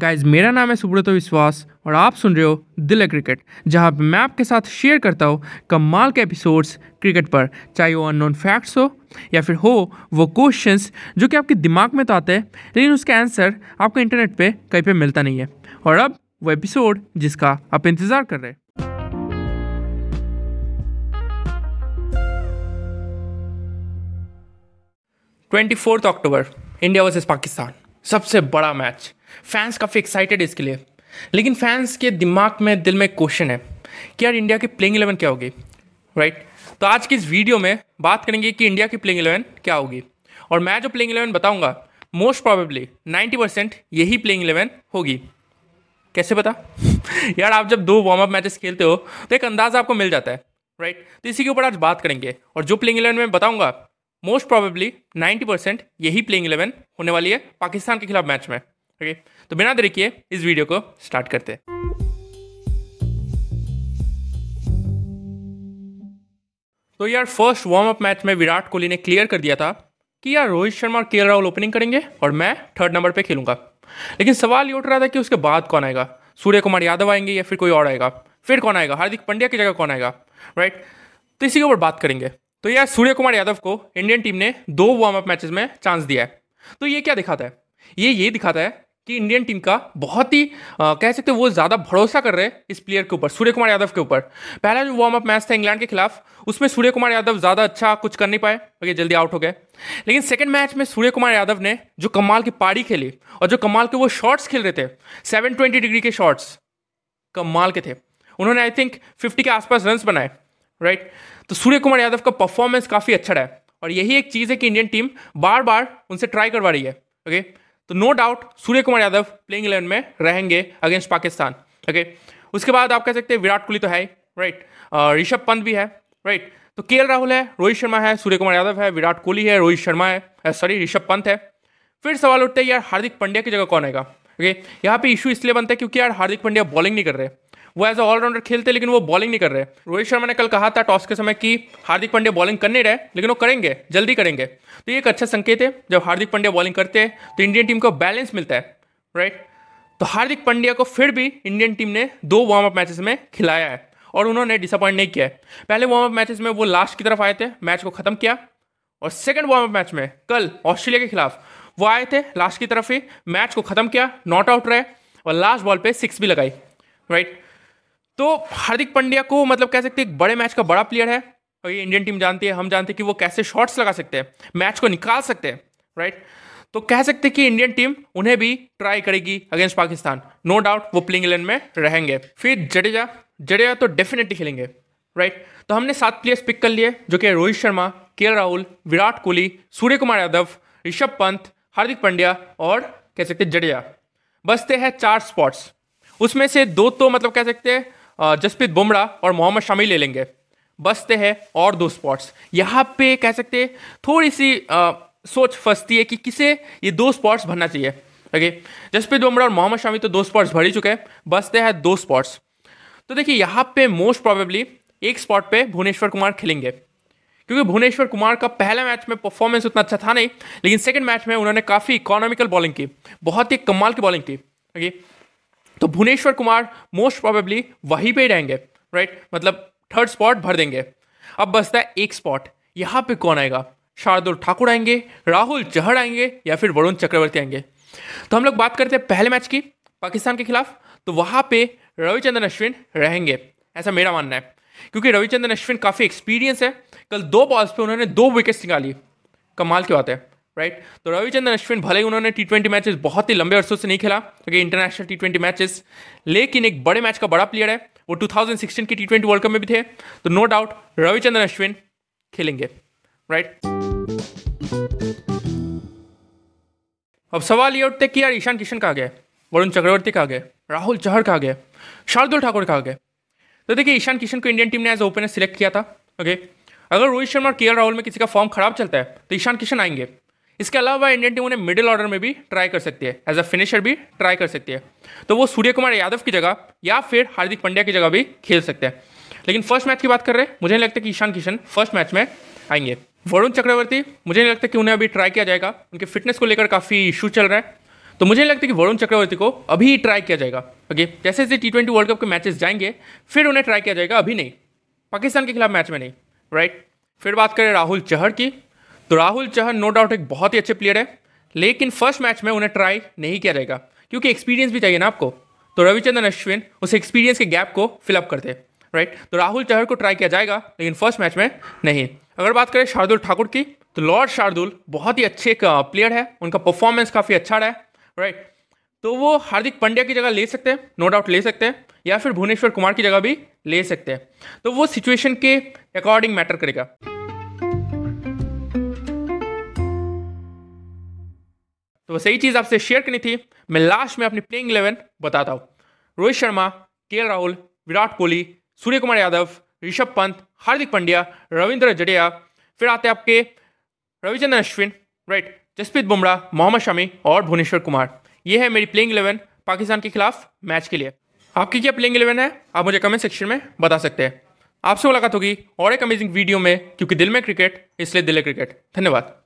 Guys मेरा नाम है सुब्रतो विश्वास और आप सुन रहे हो दिल्ली क्रिकेट, जहां पे मैं आपके साथ शेयर करता हूं कमाल के एपिसोड्स क्रिकेट पर, चाहे वो अननोन फैक्ट्स हो या फिर हो वो क्वेश्चंस जो कि आपके दिमाग में तो आते हैं लेकिन उसका आंसर आपको इंटरनेट पे कहीं पे मिलता नहीं है। और अब वो एपिसोड जिसका आप इंतज़ार कर रहे हैं। Twenty October India versus Pakistan, सबसे बड़ा मैच। फैंस काफ़ी एक्साइटेड है इसके लिए, लेकिन फैंस के दिमाग में दिल में क्वेश्चन है कि यार इंडिया की प्लेइंग 11 क्या होगी, राइट? तो आज की इस वीडियो में बात करेंगे कि इंडिया की प्लेइंग 11 क्या होगी, और मैं जो प्लेइंग 11 बताऊंगा मोस्ट प्रोबेबली 90% यही प्लेइंग 11 होगी। कैसे पता? यार आप जब दो वार्म अप मैचेस खेलते हो तो एक अंदाज़ा आपको मिल जाता है, राइट? तो इसी के ऊपर आज बात करेंगे, और जो प्लेइंग 11 मैं बताऊँगा मोस्ट प्रोबेबली 90% यही प्लेइंग 11 होने वाली है पाकिस्तान के खिलाफ मैच में। Okay, तो बिना देरी किए इस वीडियो को स्टार्ट करते हैं। तो यार फर्स्ट वार्म अप मैच में विराट कोहली ने क्लियर कर दिया था कि यार रोहित शर्मा और केएल राहुल ओपनिंग करेंगे और मैं थर्ड नंबर पे खेलूंगा। लेकिन सवाल ये उठ रहा था कि उसके बाद कौन आएगा, सूर्य कुमार यादव आएंगे या फिर कोई और आएगा, फिर कौन आएगा, हार्दिक पांड्या की जगह कौन आएगा, राइट? तो इसी के ऊपर बात करेंगे। तो यार सूर्य कुमार यादव को इंडियन टीम ने दो वार्म अप मैचेस में चांस दिया है, तो ये क्या दिखाता है? ये दिखाता है कि इंडियन टीम का बहुत ही कह सकते हो वो ज़्यादा भरोसा कर रहे हैं इस प्लेयर के ऊपर, सूर्य कुमार यादव के ऊपर। पहला जो वार्म अप मैच था इंग्लैंड के खिलाफ, उसमें सूर्य कुमार यादव ज़्यादा अच्छा कुछ कर नहीं पाए, ओके, जल्दी आउट हो गए। लेकिन सेकंड मैच में सूर्य कुमार यादव ने जो कमाल की पारी खेली और जो कमाल के वो शॉट्स खेल रहे थे, 720 डिग्री के शॉट्स कमाल के थे। उन्होंने आई थिंक 50 के आसपास रन्स बनाए, राइट? तो सूर्य कुमार यादव का परफॉर्मेंस काफ़ी अच्छा रहा है, और यही एक चीज़ है कि इंडियन टीम बार बार उनसे ट्राई करवा रही है, ओके? तो no doubt Surya Kumar Yadav playing 11 में रहेंगे अगेंस्ट पाकिस्तान, ओके? उसके बाद आप कह सकते हैं विराट कोहली तो है, राइट? ऋषभ पंत भी है, राइट? तो केएल राहुल है, रोहित शर्मा है, सूर्य कुमार यादव है, विराट कोहली है, रोहित शर्मा है, सॉरी ऋषभ पंत है। फिर सवाल उठता है यार हार्दिक पांड्या की जगह कौन आएगा, ओके? यहाँ पे इशू इसलिए बनता है क्योंकि यार हार्दिक पांड्या बॉलिंग नहीं कर रहे, वो एज अ ऑलराउंडर खेलते लेकिन वो बॉलिंग नहीं कर रहे। रोहित शर्मा ने कल कहा था टॉस के समय कि हार्दिक पांड्या बॉलिंग करने रहे लेकिन वो करेंगे, जल्दी करेंगे। तो ये एक अच्छा संकेत है, जब हार्दिक पांड्या बॉलिंग करते हैं तो इंडियन टीम को बैलेंस मिलता है, राइट? तो हार्दिक पांड्या को फिर भी इंडियन टीम ने दो वार्म अप मैचेस में खिलाया है और उन्होंने डिसअपॉइंट नहीं किया है। पहले वार्म अप मैचेस में वो लास्ट की तरफ आए थे, मैच को खत्म किया, और सेकेंड वार्म अप मैच में कल ऑस्ट्रेलिया के खिलाफ वो आए थे लास्ट की तरफ ही, मैच को खत्म किया, नॉट आउट रहे और लास्ट बॉल पर सिक्स भी लगाई, राइट? तो हार्दिक पांड्या को मतलब कह सकते हैं एक बड़े मैच का बड़ा प्लेयर है, और ये इंडियन टीम जानती है, हम जानते हैं कि वो कैसे शॉट्स लगा सकते हैं, मैच को निकाल सकते हैं, राइट? तो कह सकते हैं कि इंडियन टीम उन्हें भी ट्राई करेगी अगेंस्ट पाकिस्तान, नो डाउट वो प्लेइंग 11 में रहेंगे। फिर जडेजा तो डेफिनेटली खेलेंगे, राइट? तो हमने 7 प्लेयर्स पिक कर लिए जो कि रोहित शर्मा, केएल राहुल, विराट कोहली, सूर्य कुमार यादव, ऋषभ पंत, हार्दिक पांड्या और कह सकते हैं जडेजा। बचते हैं 4 स्पॉट्स, उसमें से 2 तो मतलब कह सकते हैं जसप्रीत बुमराह और मोहम्मद शामी ले लेंगे, बचते हैं और 2 स्पॉट्स। यहाँ पे कह सकते थोड़ी सी सोच फंसती है कि किसे ये 2 स्पॉट्स भरना चाहिए, ओके? जसप्रीत बुमराह और मोहम्मद शामी तो 2 स्पॉट्स भर ही चुके हैं, बचते हैं 2 स्पॉट्स। तो देखिए यहाँ पे मोस्ट प्रोबेबली एक स्पॉट पे भुवनेश्वर कुमार खेलेंगे, क्योंकि भुवनेश्वर कुमार का पहला मैच में परफॉर्मेंस उतना अच्छा था नहीं, लेकिन सेकेंड मैच में उन्होंने काफ़ी इकोनॉमिकल बॉलिंग की, बहुत ही कमाल की बॉलिंग की, ओके? तो भुवनेश्वर कुमार मोस्ट प्रोबेबली वहीं पे ही रहेंगे, राइट? मतलब थर्ड स्पॉट भर देंगे। अब बचता है 1 स्पॉट, यहाँ पे कौन आएगा? शार्दुल ठाकुर आएंगे, राहुल चहर आएंगे या फिर वरुण चक्रवर्ती आएंगे। तो हम लोग बात करते हैं पहले मैच की पाकिस्तान के खिलाफ, तो वहाँ पे रविचंद्रन अश्विन रहेंगे, ऐसा मेरा मानना है, क्योंकि रविचंद्रन अश्विन काफ़ी एक्सपीरियंस है। कल 2 बॉल्स पर उन्होंने 2 विकेट्स निकाली, कमाल की बात है, राइट? तो रविचंद्रन अश्विन भले ही उन्होंने T20 मैचेस बहुत ही लंबे अरसों से नहीं खेला, क्योंकि इंटरनेशनल T20 मैचेस, लेकिन एक बड़े मैच का बड़ा प्लेयर है, वो 2016 के T20 वर्ल्ड कप में भी थे। तो नो डाउट रविचंद्रन अश्विन खेलेंगे, राइट? अब सवाल ये उठते कि यार ईशान किशन कहाँ गए, वरुण चक्रवर्ती कहाँ गए, राहुल चहर कहाँ गए, शार्दुल ठाकुर कहाँ गए? तो देखिए ईशान किशन को इंडियन टीम ने एज ओपनर सेलेक्ट किया था, ओके? अगर रोहित शर्मा और केएल राहुल में किसी का फॉर्म खराब चलता है तो ईशान किशन आएंगे। इसके अलावा इंडियन टीम उन्हें मिडिल ऑर्डर में भी ट्राई कर सकती है, एज अ फिनिशर भी ट्राई कर सकती है। तो वो सूर्य कुमार यादव की जगह या फिर हार्दिक पांड्या की जगह भी खेल सकते हैं। लेकिन फर्स्ट मैच की बात कर रहे हैं, मुझे नहीं लगता कि ईशान किशन फर्स्ट मैच में आएंगे। वरुण चक्रवर्ती मुझे नहीं लगता कि उन्हें अभी ट्राई किया जाएगा, उनके फिटनेस को लेकर काफ़ी इशू चल रहा है। तो मुझे लगता है कि वरुण चक्रवर्ती को अभी ट्राई किया जाएगा। ओके, जैसे जैसे T20 वर्ल्ड कप के मैचेस जाएंगे फिर उन्हें ट्राई किया जाएगा, अभी नहीं, पाकिस्तान के खिलाफ मैच में नहीं, राइट। फिर बात करें राहुल चहर की, तो राहुल चहर नो डाउट एक बहुत ही अच्छे प्लेयर है, लेकिन फर्स्ट मैच में उन्हें ट्राई नहीं किया जाएगा क्योंकि एक्सपीरियंस भी चाहिए ना आपको। तो रविचंद्रन अश्विन उस एक्सपीरियंस के गैप को फिलअप करते हैं, राइट। तो राहुल चहर को ट्राई किया जाएगा लेकिन फर्स्ट मैच में नहीं। अगर बात करें शार्दुल ठाकुर की, तो लॉर्ड शार्दुल बहुत ही अच्छे एक प्लेयर है, उनका परफॉर्मेंस काफ़ी अच्छा रहा है, राइट। तो वो हार्दिक पांड्या की जगह ले सकते हैं, नो डाउट ले सकते हैं, या फिर भुवनेश्वर कुमार की जगह भी ले सकते हैं। तो वो सिचुएशन के अकॉर्डिंग मैटर करेगा। तो सही चीज़ आपसे शेयर करनी थी, मैं लास्ट में अपनी प्लेइंग 11 बताता हूँ। रोहित शर्मा, केएल राहुल, विराट कोहली, सूर्य कुमार यादव, ऋषभ पंत, हार्दिक पांड्या, रविंद्र जडेजा, फिर आते हैं आपके रविचंद्रन अश्विन, राइट, जसप्रीत बुमराह, मोहम्मद शमी और भुवनेश्वर कुमार। ये है मेरी प्लेइंग 11 पाकिस्तान के खिलाफ मैच के लिए। आपकी क्या प्लेइंग 11 है, आप मुझे कमेंट सेक्शन में बता सकते हैं। आपसे मुलाकात होगी और एक अमेजिंग वीडियो में, क्योंकि दिल में क्रिकेट इसलिए दिल है क्रिकेट। धन्यवाद।